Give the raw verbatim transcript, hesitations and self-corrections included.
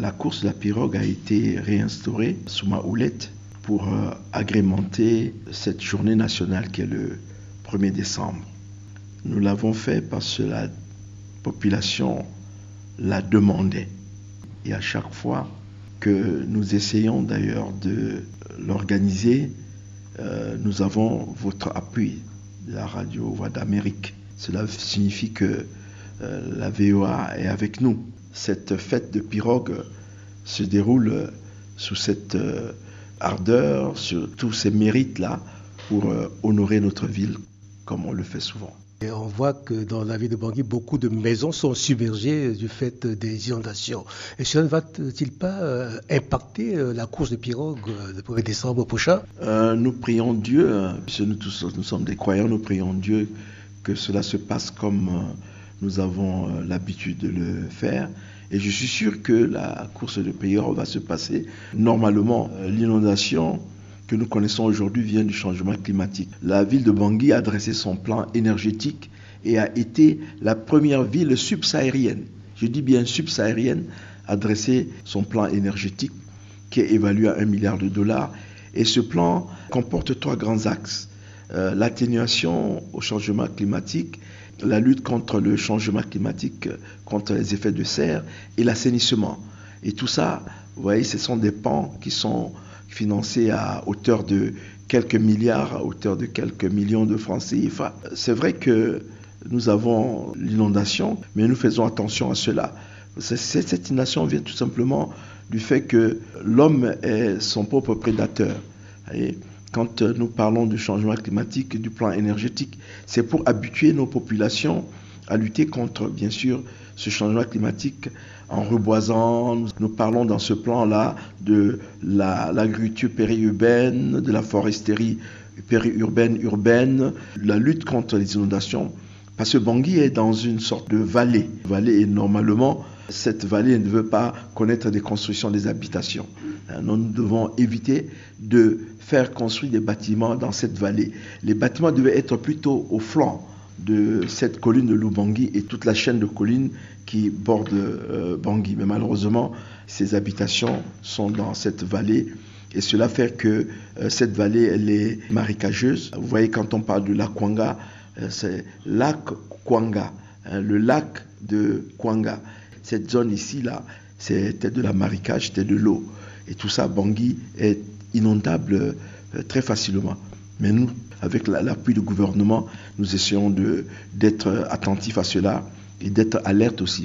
La course de la pirogue a été réinstaurée sous ma houlette pour euh, agrémenter cette journée nationale qui est le premier décembre. Nous l'avons fait parce que la population la demandait. Et à chaque fois que nous essayons d'ailleurs de l'organiser, euh, nous avons votre appui de la Radio Voix d'Amérique. Cela signifie que euh, la V O A est avec nous. Cette fête de pirogue se déroule sous cette ardeur, sur tous ces mérites-là, pour honorer notre ville, comme on le fait souvent. Et on voit que dans la ville de Bangui, beaucoup de maisons sont submergées du fait des inondations. Et cela ne va-t-il pas impacter la course de pirogue le premier décembre prochain ? euh, Nous prions Dieu, puisque nous tous nous sommes des croyants, nous prions Dieu que cela se passe comme... Nous avons l'habitude de le faire et je suis sûr que la course de pirogue va se passer. Normalement, l'inondation que nous connaissons aujourd'hui vient du changement climatique. La ville de Bangui a dressé son plan énergétique et a été la première ville subsaharienne, je dis bien subsaharienne, à dresser son plan énergétique qui est évalué à un milliard de dollars. Et ce plan comporte trois grands axes. Euh, l'atténuation au changement climatique, la lutte contre le changement climatique, contre les effets de serre et l'assainissement. Et tout ça, vous voyez, ce sont des pans qui sont financés à hauteur de quelques milliards, à hauteur de quelques millions de francs C F A. C'est vrai que nous avons l'inondation, mais nous faisons attention à cela. Cette inondation vient tout simplement du fait que l'homme est son propre prédateur. Voyez, quand nous parlons du changement climatique et du plan énergétique, c'est pour habituer nos populations à lutter contre, bien sûr, ce changement climatique en reboisant. Nous parlons dans ce plan-là de la, l'agriculture périurbaine, de la foresterie périurbaine, urbaine, la lutte contre les inondations. Parce que Bangui est dans une sorte de vallée. Vallée et normalement, cette vallée ne veut pas connaître des constructions des habitations. Nous devons éviter de faire construire des bâtiments dans cette vallée. Les bâtiments devaient être plutôt au flanc de cette colline de Lubangui et toute la chaîne de collines qui borde euh, Bangui. Mais malheureusement, ces habitations sont dans cette vallée. Et cela fait que euh, cette vallée, elle est marécageuse. Vous voyez, quand on parle du lac Kouanga, euh, c'est Lac Kouanga, hein, le lac de Kouanga. Cette zone ici, là, c'était de la marécage, c'était de l'eau. Et tout ça, Bangui est inondable euh, très facilement. Mais nous, avec la, l'appui du gouvernement, nous essayons de, d'être attentifs à cela et d'être alertes aussi.